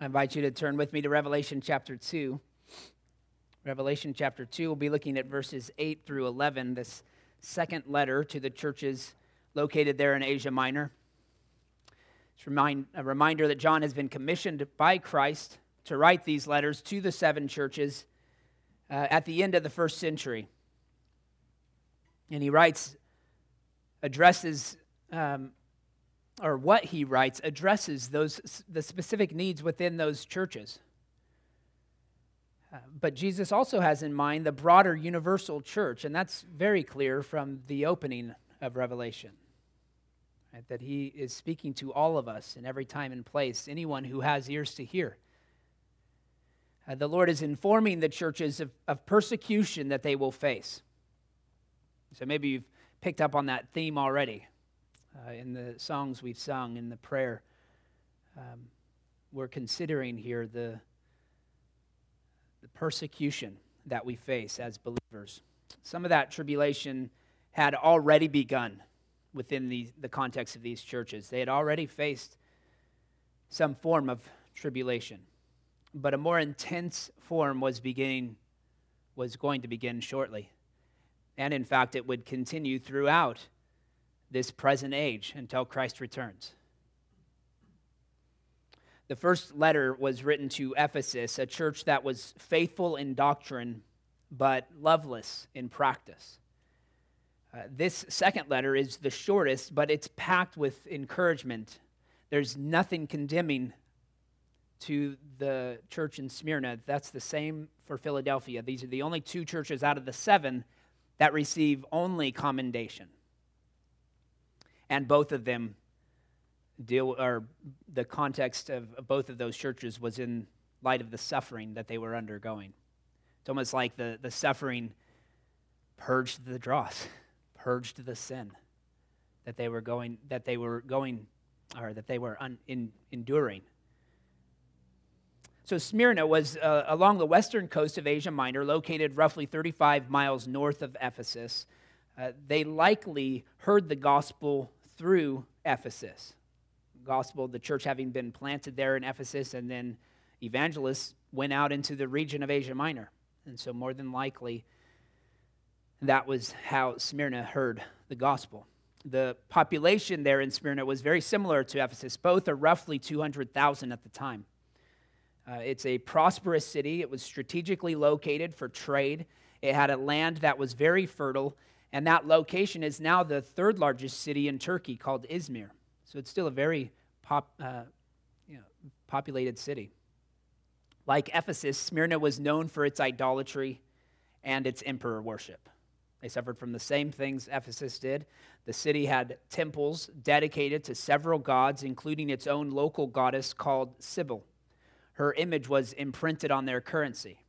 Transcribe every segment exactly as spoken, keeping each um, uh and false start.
I invite you to turn with me to Revelation chapter two. Revelation chapter two, we'll be looking at verses eight through eleven, this second letter to the churches located there in Asia Minor. It's remind, a reminder that John has been commissioned by Christ to write these letters to the seven churches uh, at the end of the first century. And he writes, addresses, um, or what he writes addresses those the specific needs within those churches. Uh, but Jesus also has in mind the broader universal church, and that's very clear from the opening of Revelation, right? That he is speaking to all of us in every time and place, anyone who has ears to hear. Uh, the Lord is informing the churches of, of persecution that they will face. So maybe you've picked up on that theme already uh, in the songs we've sung, in the prayer. Um, we're considering here the the persecution that we face as believers. Some of that tribulation had already begun within the, the context of these churches. They had already faced some form of tribulation, but a more intense form was beginning, was going to begin shortly. And in fact, it would continue throughout this present age until Christ returns. The first letter was written to Ephesus, a church that was faithful in doctrine, but loveless in practice. Uh, this second letter is the shortest, but it's packed with encouragement. There's nothing condemning to the church in Smyrna. That's the same for Philadelphia. These are the only two churches out of the seven that receive only commendation. And both of them deal, or the context of both of those churches was in light of the suffering that they were undergoing. It's almost like the, the suffering purged the dross, purged the sin that they were going, that they were going, or that they were un, in, enduring. So Smyrna was uh, along the western coast of Asia Minor, located roughly thirty-five miles north of Ephesus. Uh, they likely heard the gospel through Ephesus. Gospel, the church having been planted there in Ephesus, and then evangelists went out into the region of Asia Minor. And so more than likely, that was how Smyrna heard the gospel. The population there in Smyrna was very similar to Ephesus. Both are roughly two hundred thousand at the time. Uh, it's a prosperous city. It was strategically located for trade. It had a land that was very fertile, and that location is now the third largest city in Turkey, called Izmir. So it's still a very pop, uh, you know, populated city. Like Ephesus, Smyrna was known for its idolatry and its emperor worship. They suffered from the same things Ephesus did. The city had temples dedicated to several gods, including its own local goddess called Cybele. Her image was imprinted on their currency.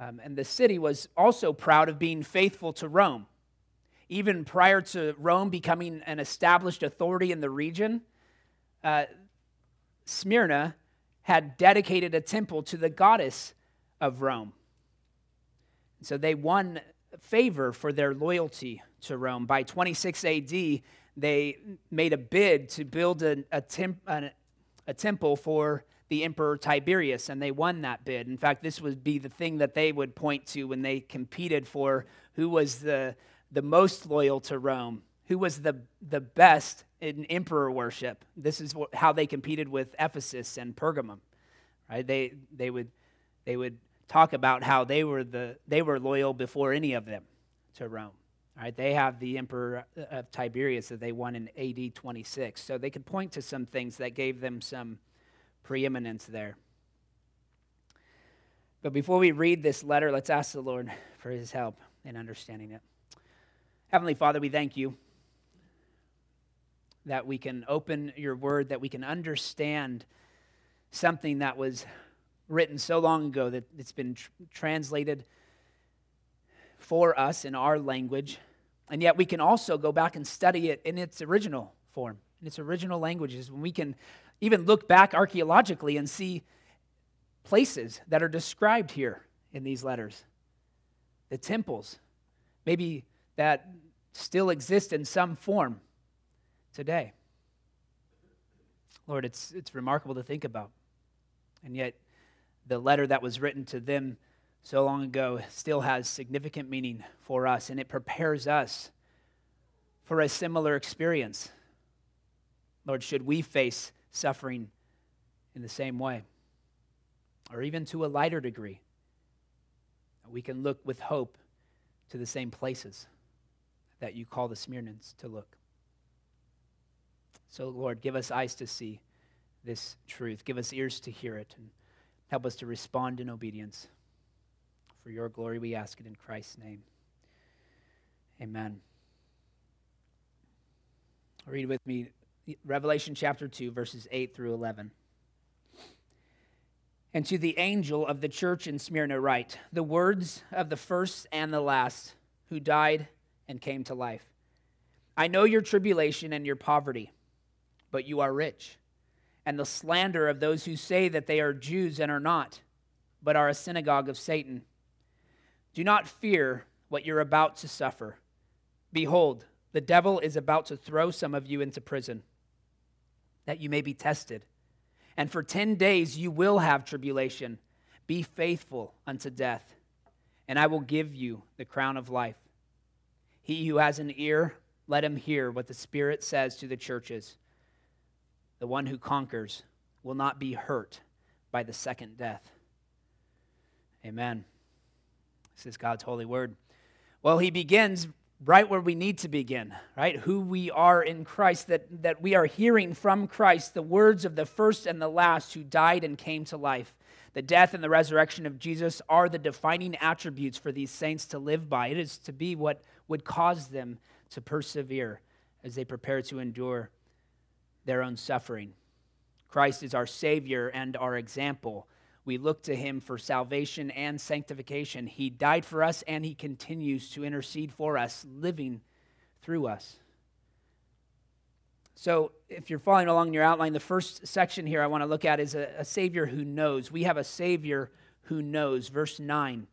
Um, and the city was also proud of being faithful to Rome. Even prior to Rome becoming an established authority in the region, uh, Smyrna had dedicated a temple to the goddess of Rome. So they won favor for their loyalty to Rome. By twenty-six A D, they made a bid to build a, a, temp, a, a temple for the Emperor Tiberius, and they won that bid. In fact, this would be the thing that they would point to when they competed for who was the the most loyal to Rome, who was the, the best in emperor worship. This is wh- how they competed with Ephesus and Pergamum, right? They they would they would talk about how they were the they were loyal before any of them to Rome, right? They have the emperor of Tiberius that they won in A D twenty-six, so they could point to some things that gave them some preeminence there. But before we read this letter, let's ask the Lord for his help in understanding it. Heavenly Father, we thank you that we can open your word, that we can understand something that was written so long ago that it's been tr- translated for us in our language, and yet we can also go back and study it in its original form, in its original languages, when we can even look back archaeologically and see places that are described here in these letters, the temples, maybe that still exist in some form today. Lord, it's it's remarkable to think about. And yet the letter that was written to them so long ago still has significant meaning for us, and it prepares us for a similar experience. Lord, should we face suffering in the same way, or even to a lighter degree, we can look with hope to the same places that you call the Smyrnans to look. So, Lord, give us eyes to see this truth. Give us ears to hear it, and help us to respond in obedience. For your glory, we ask it in Christ's name. Amen. Read with me Revelation chapter two, verses eight through eleven. And to the angel of the church in Smyrna write, the words of the first and the last, who died and came to life. I know your tribulation and your poverty, but you are rich, and the slander of those who say that they are Jews and are not, but are a synagogue of Satan. Do not fear what you're about to suffer. Behold, the devil is about to throw some of you into prison, that you may be tested. And for ten days you will have tribulation. Be faithful unto death, and I will give you the crown of life. He who has an ear, let him hear what the Spirit says to the churches. The one who conquers will not be hurt by the second death. Amen. This is God's holy word. Well, he begins right where we need to begin, right? Who we are in Christ, that, that we are hearing from Christ the words of the first and the last who died and came to life. The death and the resurrection of Jesus are the defining attributes for these saints to live by. It is to be what would cause them to persevere as they prepare to endure their own suffering. Christ is our Savior and our example. We look to him for salvation and sanctification. He died for us, and he continues to intercede for us, living through us. So if you're following along in your outline, the first section here I want to look at is a, a Savior who knows. We have a Savior who knows, verse nine,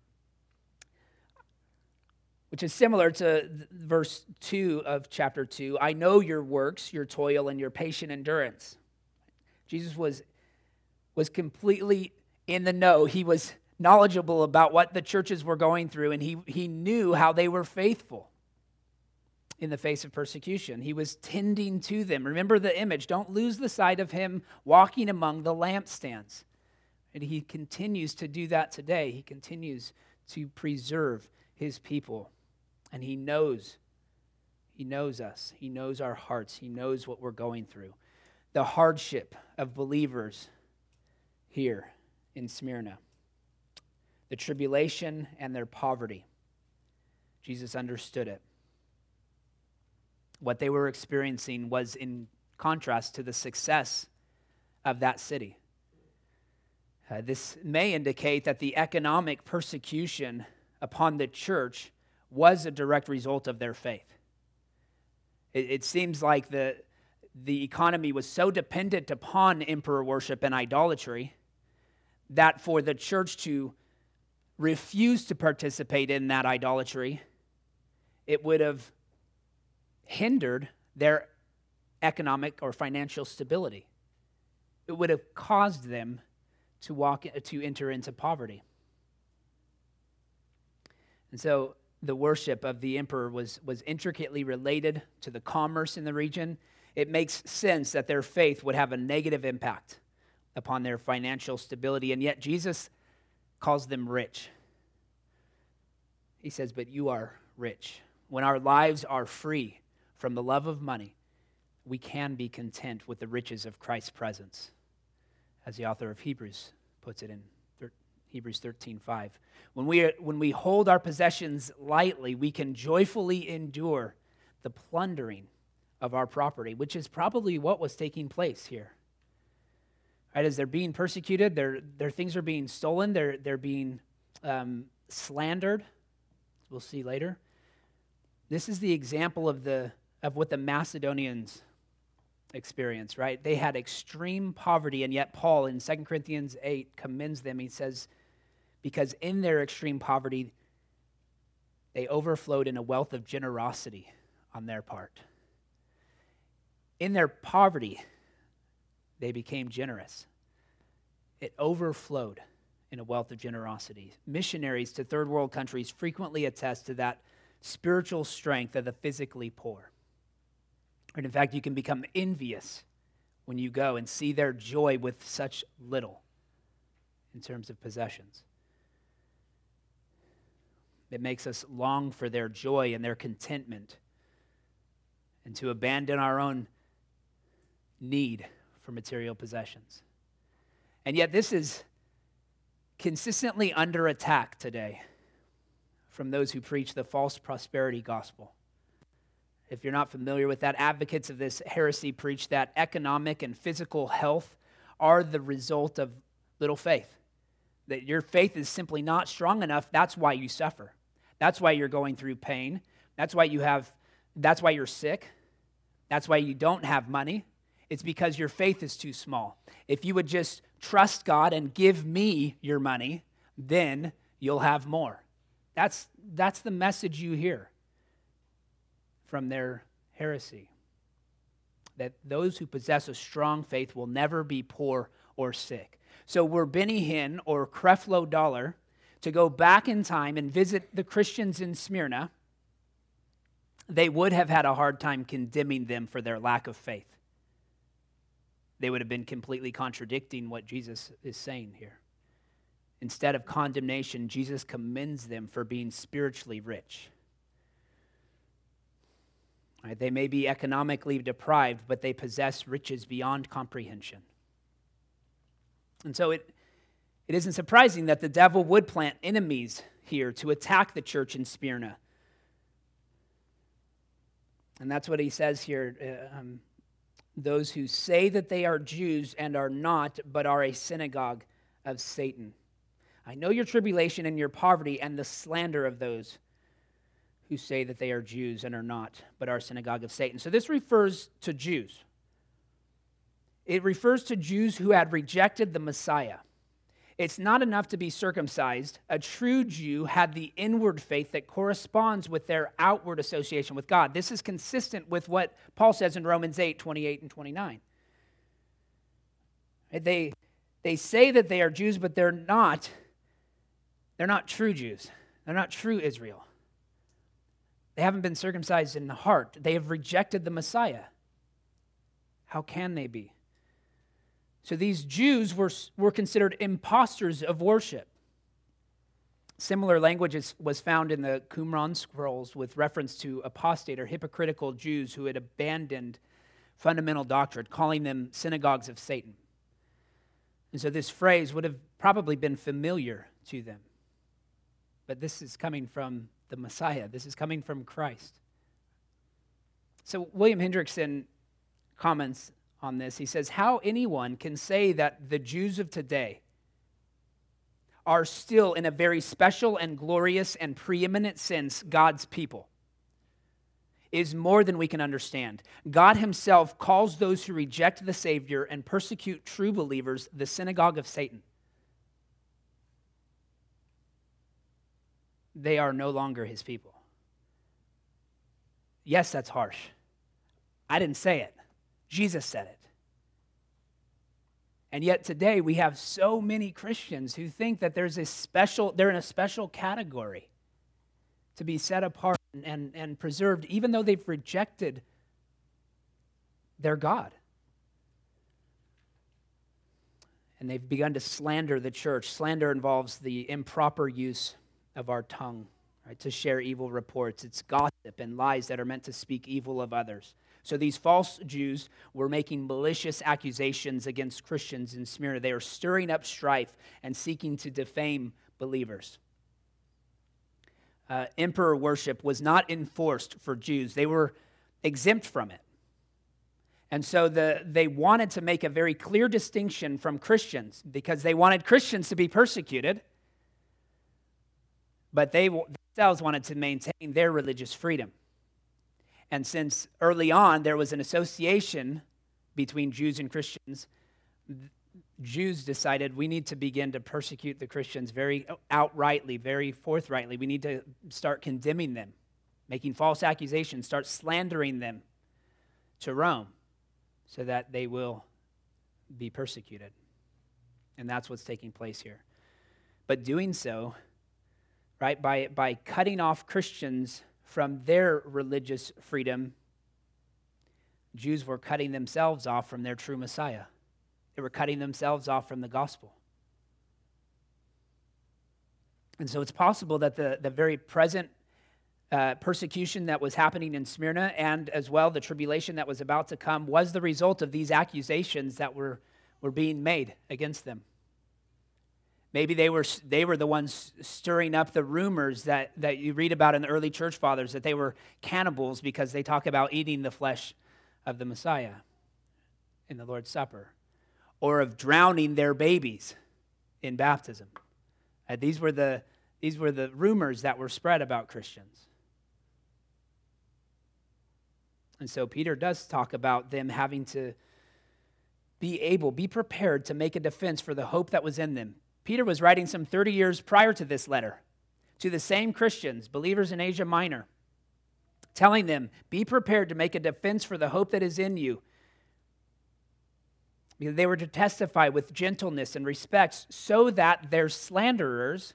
which is similar to verse two of chapter two. I know your works, your toil, and your patient endurance. Jesus was, was completely in the know. He was knowledgeable about what the churches were going through, and he, he knew how they were faithful in the face of persecution. He was tending to them. Remember the image. Don't lose the sight of him walking among the lampstands. And he continues to do that today. He continues to preserve his people. And he knows. He knows us. He knows our hearts. He knows what we're going through. The hardship of believers here in Smyrna, the tribulation and their poverty. Jesus understood it. What they were experiencing was in contrast to the success of that city. Uh, this may indicate that the economic persecution upon the church was a direct result of their faith. It, it seems like the, the economy was so dependent upon emperor worship and idolatry that for the church to refuse to participate in that idolatry, it would have hindered their economic or financial stability. It would have caused them to walk to enter into poverty. And so the worship of the emperor was, was intricately related to the commerce in the region. It makes sense that their faith would have a negative impact upon their financial stability, and yet Jesus calls them rich. He says, but you are rich. When our lives are free from the love of money, we can be content with the riches of Christ's presence, as the author of Hebrews puts it in Hebrews thirteen five. When we, are, when we hold our possessions lightly, we can joyfully endure the plundering of our property, which is probably what was taking place here. Right, as they're being persecuted, their their things are being stolen, they're, they're being um, slandered. We'll see later. This is the example of the of what the Macedonians experienced, right? They had extreme poverty, and yet Paul in Second Corinthians eight commends them. He says, because in their extreme poverty, they overflowed in a wealth of generosity on their part. In their poverty, they became generous. It overflowed in a wealth of generosity. Missionaries to third world countries frequently attest to that spiritual strength of the physically poor. And in fact, you can become envious when you go and see their joy with such little in terms of possessions. It makes us long for their joy and their contentment and to abandon our own need for material possessions. And yet this is consistently under attack today from those who preach the false prosperity gospel. If you're not familiar with that, advocates of this heresy preach that economic and physical health are the result of little faith, that your faith is simply not strong enough. That's why you suffer. That's why you're going through pain. That's why you have, that's why you're sick. That's why you don't have money. It's because your faith is too small. If you would just trust God and give me your money, then you'll have more. That's, that's the message you hear from their heresy, that those who possess a strong faith will never be poor or sick. So were Benny Hinn or Creflo Dollar to go back in time and visit the Christians in Smyrna, they would have had a hard time condemning them for their lack of faith. They would have been completely contradicting what Jesus is saying here. Instead of condemnation, Jesus commends them for being spiritually rich. Right, they may be economically deprived, but they possess riches beyond comprehension. And so it, it isn't surprising that the devil would plant enemies here to attack the church in Smyrna. And that's what he says here. Um, those who say that they are Jews and are not, but are a synagogue of Satan. I know your tribulation and your poverty and the slander of those who say that they are Jews and are not, but are a synagogue of Satan. So this refers to Jews. It refers to Jews who had rejected the Messiah. It's not enough to be circumcised. A true Jew had the inward faith that corresponds with their outward association with God. This is consistent with what Paul says in Romans eight, twenty-eight and twenty-nine. They, they say that they are Jews, but they're not. They're not true Jews. They're not true Israel. They haven't been circumcised in the heart. They have rejected the Messiah. How can they be? So these Jews were, were considered imposters of worship. Similar language is, was found in the Qumran scrolls with reference to apostate or hypocritical Jews who had abandoned fundamental doctrine, calling them synagogues of Satan. And so this phrase would have probably been familiar to them. But this is coming from the Messiah. This is coming from Christ. So William Hendrickson comments on this. He says, how anyone can say that the Jews of today are still in a very special and glorious and preeminent sense God's people is more than we can understand. God himself calls those who reject the Savior and persecute true believers the synagogue of Satan. They are no longer his people. Yes, that's harsh. I didn't say it. Jesus said it. And yet today we have so many Christians who think that there's a special, they're in a special category to be set apart and, and, and preserved, even though they've rejected their God. And they've begun to slander the church. Slander involves the improper use of our tongue, right, to share evil reports. It's gossip and lies that are meant to speak evil of others. So these false Jews were making malicious accusations against Christians in Smyrna. They were stirring up strife and seeking to defame believers. Uh, emperor worship was not enforced for Jews. They were exempt from it. And so the, they wanted to make a very clear distinction from Christians because they wanted Christians to be persecuted, but they themselves wanted to maintain their religious freedom. And since early on there was an association between Jews and Christians, Jews decided we need to begin to persecute the Christians very outrightly, very forthrightly. We need to start condemning them, making false accusations, start slandering them to Rome so that they will be persecuted. And that's what's taking place here. But doing so, right, by, by cutting off Christians from their religious freedom, Jews were cutting themselves off from their true Messiah. They were cutting themselves off from the gospel. And so it's possible that the, the very present uh, persecution that was happening in Smyrna, and as well the tribulation that was about to come, was the result of these accusations that were, were being made against them. Maybe they were they were the ones stirring up the rumors that, that you read about in the early church fathers, that they were cannibals because they talk about eating the flesh of the Messiah in the Lord's Supper, or of drowning their babies in baptism. Uh, these were the these were the rumors that were spread about Christians. And so Peter does talk about them having to be able, be prepared to make a defense for the hope that was in them. Peter was writing some thirty years prior to this letter to the same Christians, believers in Asia Minor, telling them, be prepared to make a defense for the hope that is in you. Because they were to testify with gentleness and respect so that their slanderers,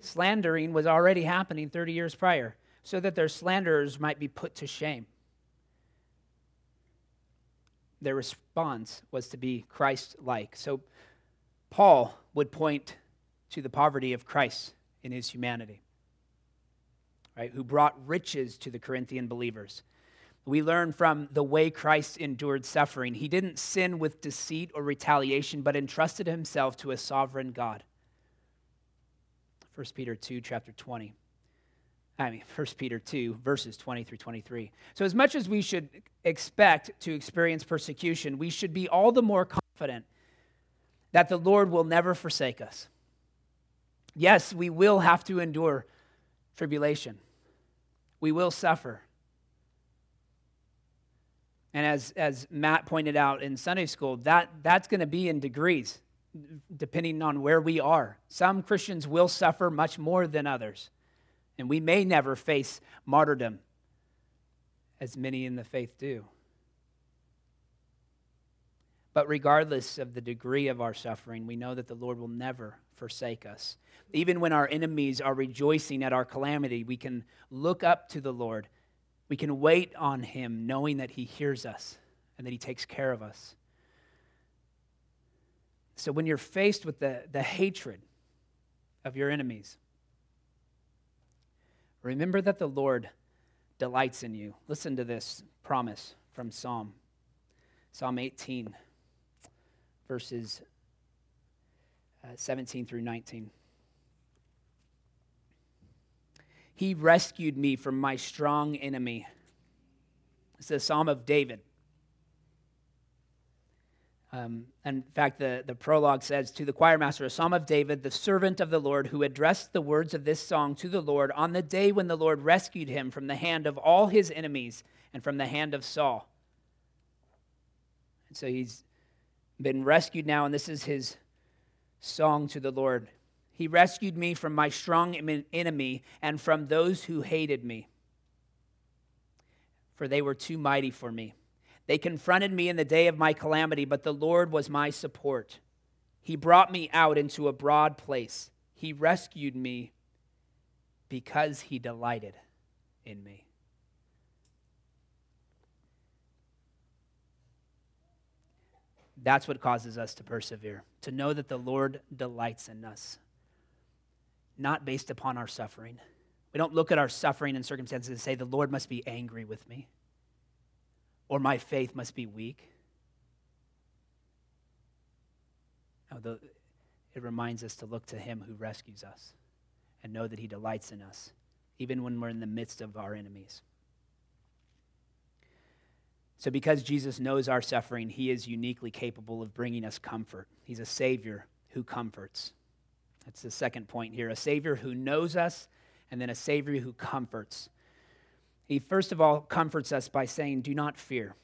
slandering was already happening thirty years prior, so that their slanderers might be put to shame. Their response was to be Christ-like. So Paul would point to the poverty of Christ in his humanity. Right, who brought riches to the Corinthian believers. We learn from the way Christ endured suffering. He didn't sin with deceit or retaliation, but entrusted himself to a sovereign God. First Peter two, chapter twenty. I mean, First Peter two, verses twenty through twenty-three. So as much as we should expect to experience persecution, we should be all the more confident that the Lord will never forsake us. Yes, we will have to endure tribulation. We will suffer. And as, as Matt pointed out in Sunday school, that, that's going to be in degrees, depending on where we are. Some Christians will suffer much more than others, and we may never face martyrdom, as many in the faith do. But regardless of the degree of our suffering, we know that the Lord will never forsake us. Even when our enemies are rejoicing at our calamity, we can look up to the Lord. We can wait on him, knowing that he hears us and that he takes care of us. So when you're faced with the, the hatred of your enemies, remember that the Lord delights in you. Listen to this promise from Psalm, Psalm eighteen. Verses seventeen through nineteen. He rescued me from my strong enemy. It's the Psalm of David. Um, in fact, the, the prologue says, to the choir master, a Psalm of David, the servant of the Lord, who addressed the words of this song to the Lord on the day when the Lord rescued him from the hand of all his enemies and from the hand of Saul. And so he's been rescued now, and this is his song to the Lord. He rescued me from my strong enemy and from those who hated me, for they were too mighty for me. They confronted me in the day of my calamity, but the Lord was my support. He brought me out into a broad place. He rescued me because he delighted in me. That's what causes us to persevere, to know that the Lord delights in us, not based upon our suffering. We don't look at our suffering and circumstances and say, the Lord must be angry with me, or my faith must be weak. No, it reminds us to look to him who rescues us and know that he delights in us, even when we're in the midst of our enemies. So because Jesus knows our suffering, he is uniquely capable of bringing us comfort. He's a Savior who comforts. That's the second point here, a Savior who knows us, and then a Savior who comforts. He, first of all, comforts us by saying, do not fear.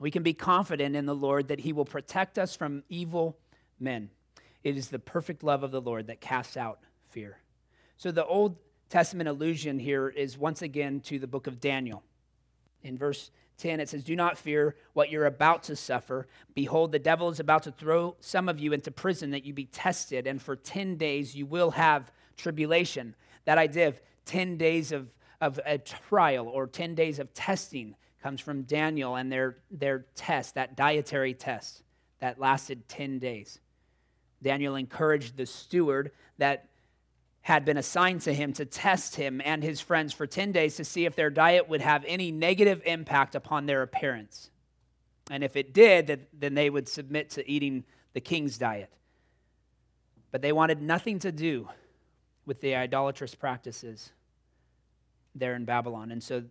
We can be confident in the Lord that he will protect us from evil men. It is the perfect love of the Lord that casts out fear. So the Old Testament allusion here is once again to the book of Daniel. In verse ten, it says, "Do not fear what you're about to suffer. Behold, the devil is about to throw some of you into prison that you be tested, and for ten days you will have tribulation." That idea of ten days of, of a trial or ten days of testing comes from Daniel and their, their test, that dietary test that lasted ten days. Daniel encouraged the steward that had been assigned to him to test him and his friends for ten days to see if their diet would have any negative impact upon their appearance. And if it did, then they would submit to eating the king's diet. But they wanted nothing to do with the idolatrous practices there in Babylon. And so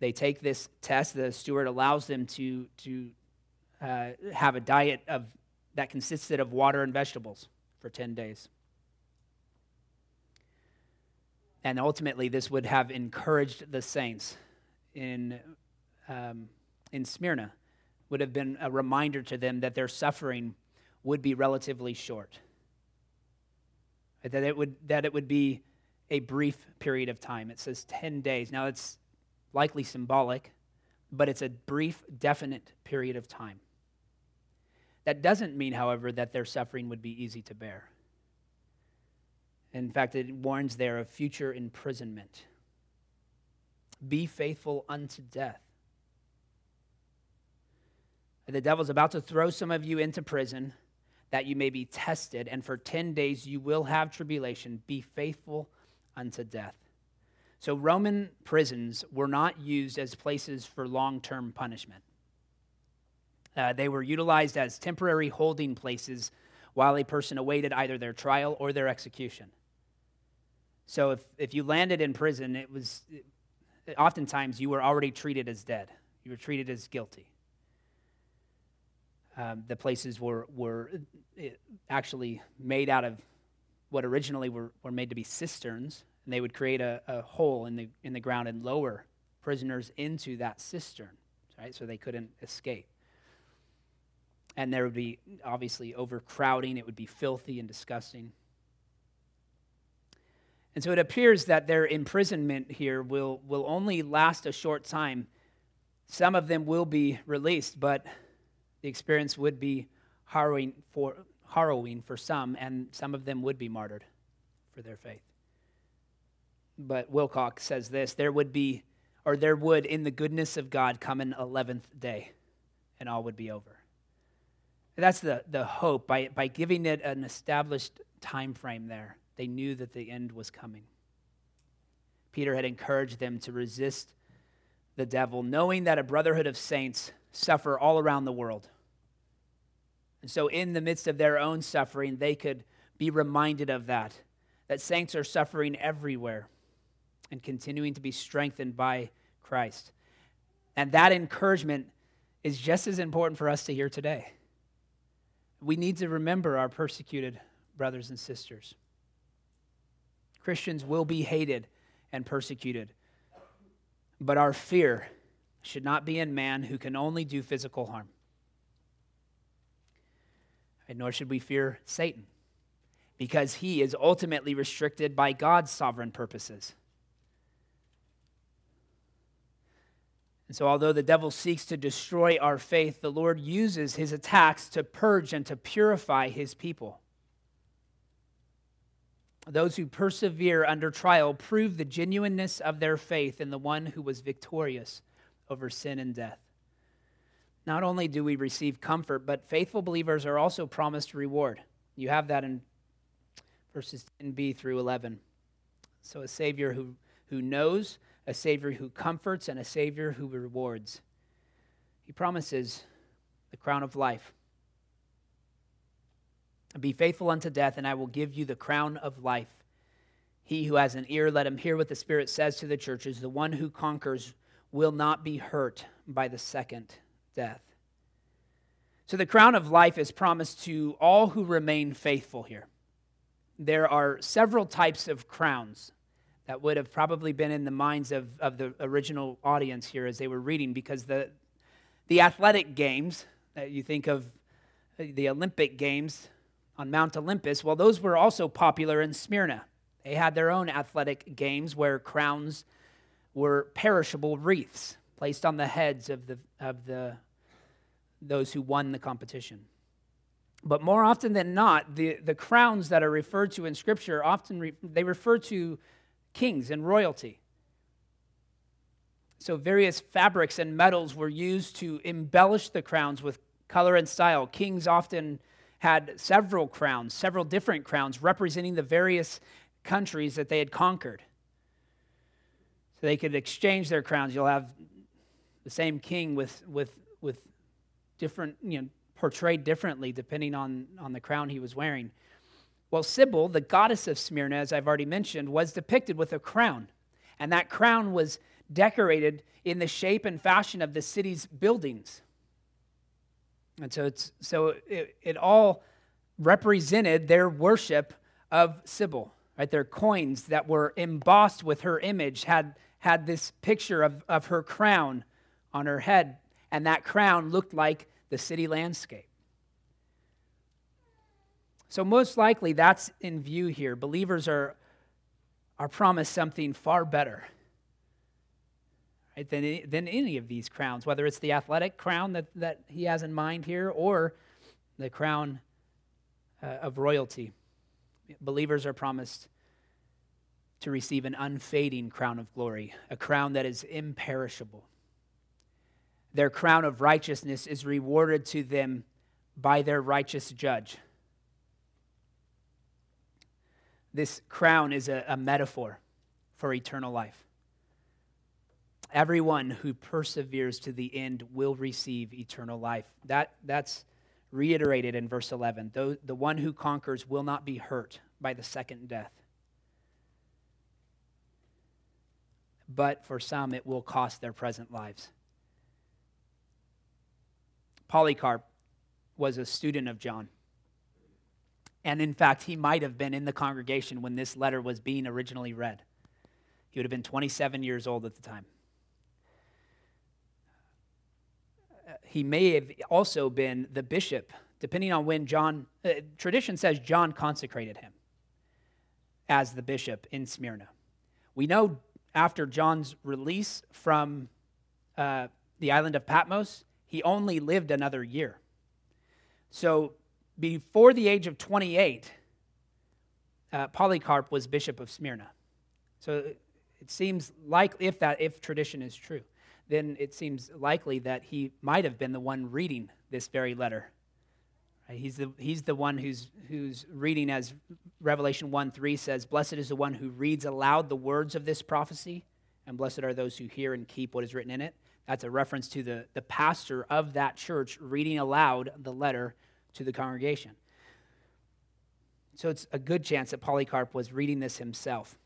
they take this test. The steward allows them to, to uh, have a diet of that consisted of water and vegetables for ten days. And ultimately, this would have encouraged the saints in um, in Smyrna, would have been a reminder to them that their suffering would be relatively short, that it would that it would be a brief period of time. It says ten days. Now, it's likely symbolic, but it's a brief, definite period of time. That doesn't mean, however, that their suffering would be easy to bear. In fact, it warns there of future imprisonment. Be faithful unto death. The devil's about to throw some of you into prison that you may be tested, and for ten days you will have tribulation. Be faithful unto death. So Roman prisons were not used as places for long-term punishment. Uh, they were utilized as temporary holding places while a person awaited either their trial or their execution. So if, if you landed in prison, it was it, oftentimes you were already treated as dead. You were treated as guilty. Um, the places were were actually made out of what originally were, were made to be cisterns, and they would create a, a hole in the in the ground and lower prisoners into that cistern, right? So they couldn't escape. And there would be, obviously, overcrowding. It would be filthy and disgusting. And so it appears that their imprisonment here will, will only last a short time. Some of them will be released, but the experience would be harrowing for, harrowing for some, and some of them would be martyred for their faith. But Wilcox says this, there would be, or there would, in the goodness of God, come an eleventh day, and all would be over. That's the, the hope. By, by giving it an established time frame there, they knew that the end was coming. Peter had encouraged them to resist the devil, knowing that a brotherhood of saints suffer all around the world. And so in the midst of their own suffering, they could be reminded of that, that saints are suffering everywhere and continuing to be strengthened by Christ. And that encouragement is just as important for us to hear today. We need to remember our persecuted brothers and sisters. Christians will be hated and persecuted, but our fear should not be in man who can only do physical harm. And nor should we fear Satan, because he is ultimately restricted by God's sovereign purposes. And so although the devil seeks to destroy our faith, the Lord uses his attacks to purge and to purify his people. Those who persevere under trial prove the genuineness of their faith in the one who was victorious over sin and death. Not only do we receive comfort, but faithful believers are also promised reward. You have that in verses ten b through eleven. So a Savior who, who knows, a Savior who comforts, and a Savior who rewards. He promises the crown of life. Be faithful unto death, and I will give you the crown of life. He who has an ear, let him hear what the Spirit says to the churches. The one who conquers will not be hurt by the second death. So the crown of life is promised to all who remain faithful here. There are several types of crowns that would have probably been in the minds of, of the original audience here as they were reading, because the the athletic games, that you think of the Olympic Games on Mount Olympus, well, those were also popular in Smyrna. They had their own athletic games where crowns were perishable wreaths placed on the heads of the of the those who won the competition. But more often than not, the, the crowns that are referred to in Scripture, often re, they refer to kings and royalty. So various fabrics and metals were used to embellish the crowns with color and style. Kings often had several crowns, several different crowns, representing the various countries that they had conquered. So they could exchange their crowns. You'll have the same king with with with different, you know, portrayed differently depending on, on the crown he was wearing. Well, Cybele, the goddess of Smyrna, as I've already mentioned, was depicted with a crown. And that crown was decorated in the shape and fashion of the city's buildings. And so it's so it, it all represented their worship of Cybele, right? Their coins that were embossed with her image had, had this picture of, of her crown on her head. And that crown looked like the city landscape. So most likely that's in view here. Believers are, are promised something far better, right, than, than any of these crowns, whether it's the athletic crown that, that he has in mind here or the crown uh, of royalty. Believers are promised to receive an unfading crown of glory, a crown that is imperishable. Their crown of righteousness is rewarded to them by their righteous judge. This crown is a, a metaphor for eternal life. Everyone who perseveres to the end will receive eternal life. That, that's reiterated in verse eleven. Though the one who conquers will not be hurt by the second death. But for some, it will cost their present lives. Polycarp was a student of John. And in fact, he might have been in the congregation when this letter was being originally read. He would have been twenty-seven years old at the time. He may have also been the bishop, depending on when John, uh, tradition says John consecrated him as the bishop in Smyrna. We know after John's release from uh, the island of Patmos, he only lived another year. So before the age of twenty-eight, uh, Polycarp was bishop of Smyrna. So it seems likely, if that if tradition is true, then it seems likely that he might have been the one reading this very letter. Right? He's the he's the one who's who's reading, as Revelation one three says, "Blessed is the one who reads aloud the words of this prophecy, and blessed are those who hear and keep what is written in it." That's a reference to the, the pastor of that church reading aloud the letter to the congregation. So it's a good chance that Polycarp was reading this himself.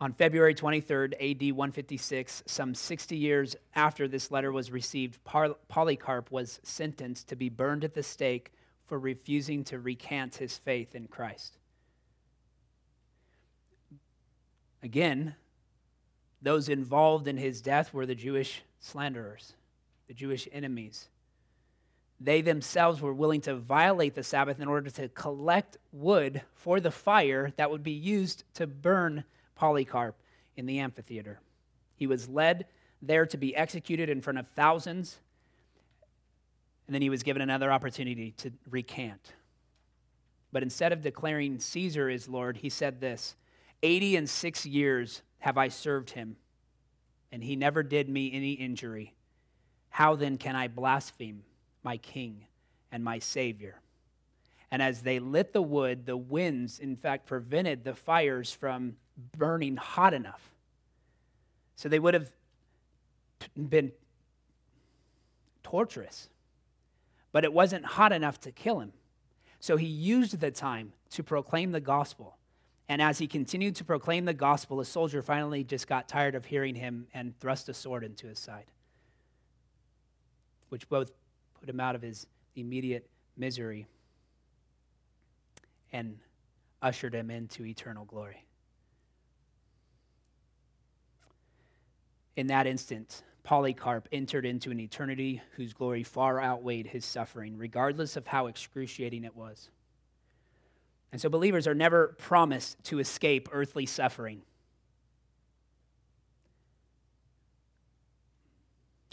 On February twenty-third, A D one fifty-six, some sixty years after this letter was received, Polycarp was sentenced to be burned at the stake for refusing to recant his faith in Christ. Again, those involved in his death were the Jewish slanderers, the Jewish enemies. They themselves were willing to violate the Sabbath in order to collect wood for the fire that would be used to burn Polycarp in the amphitheater. He was led there to be executed in front of thousands, and then he was given another opportunity to recant. But instead of declaring Caesar is Lord, he said this, Eighty and six years have I served him, and he never did me any injury. How then can I blaspheme my king and my Savior? And as they lit the wood, the winds, in fact, prevented the fires from burning hot enough. So they would have been torturous, but it wasn't hot enough to kill him. So he used the time to proclaim the gospel. And as he continued to proclaim the gospel, a soldier finally just got tired of hearing him and thrust a sword into his side, which both put him out of his immediate misery and ushered him into eternal glory. In that instant, Polycarp entered into an eternity whose glory far outweighed his suffering, regardless of how excruciating it was. And so believers are never promised to escape earthly suffering.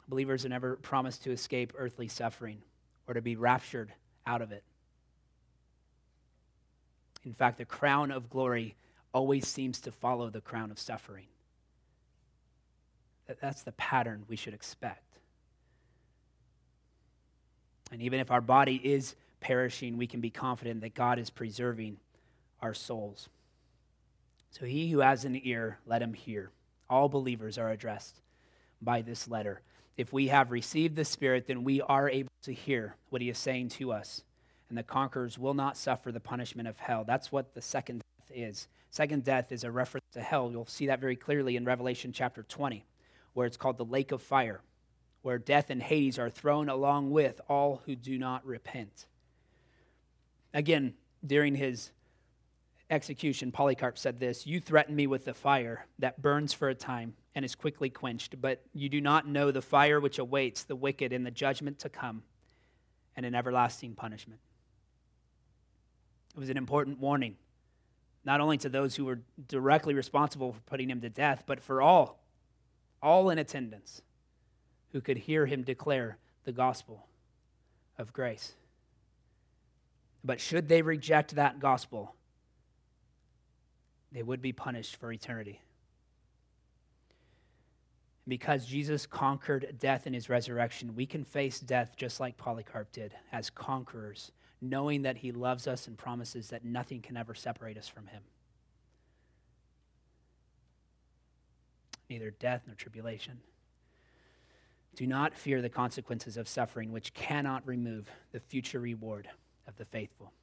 believers are never promised to escape earthly suffering or to be raptured out of it. In fact, the crown of glory always seems to follow the crown of suffering. That's the pattern we should expect. And even if our body is perishing, we can be confident that God is preserving our souls. So he who has an ear, let him hear. All believers are addressed by this letter. If we have received the Spirit, then we are able to hear what he is saying to us. And the conquerors will not suffer the punishment of hell. That's what the second death is. Second death is a reference to hell. You'll see that very clearly in Revelation chapter twenty, where it's called the lake of fire, where death and Hades are thrown along with all who do not repent. Again, during his execution, Polycarp said this, "You threaten me with the fire that burns for a time and is quickly quenched, but you do not know the fire which awaits the wicked in the judgment to come and in everlasting punishment." It was an important warning, not only to those who were directly responsible for putting him to death, but for all, all in attendance, who could hear him declare the gospel of grace. But should they reject that gospel, they would be punished for eternity. Because Jesus conquered death in his resurrection, we can face death just like Polycarp did, as conquerors, knowing that he loves us and promises that nothing can ever separate us from him. Neither death nor tribulation. Do not fear the consequences of suffering, which cannot remove the future reward of the faithful.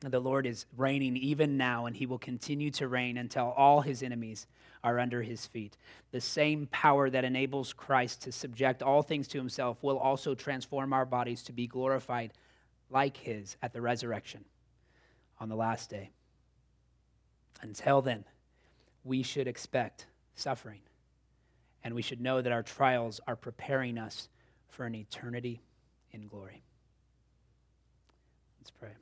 The Lord is reigning even now, and he will continue to reign until all his enemies are under his feet. The same power that enables Christ to subject all things to himself will also transform our bodies to be glorified like his at the resurrection on the last day. Until then, we should expect suffering. And we should know that our trials are preparing us for an eternity in glory. Let's pray.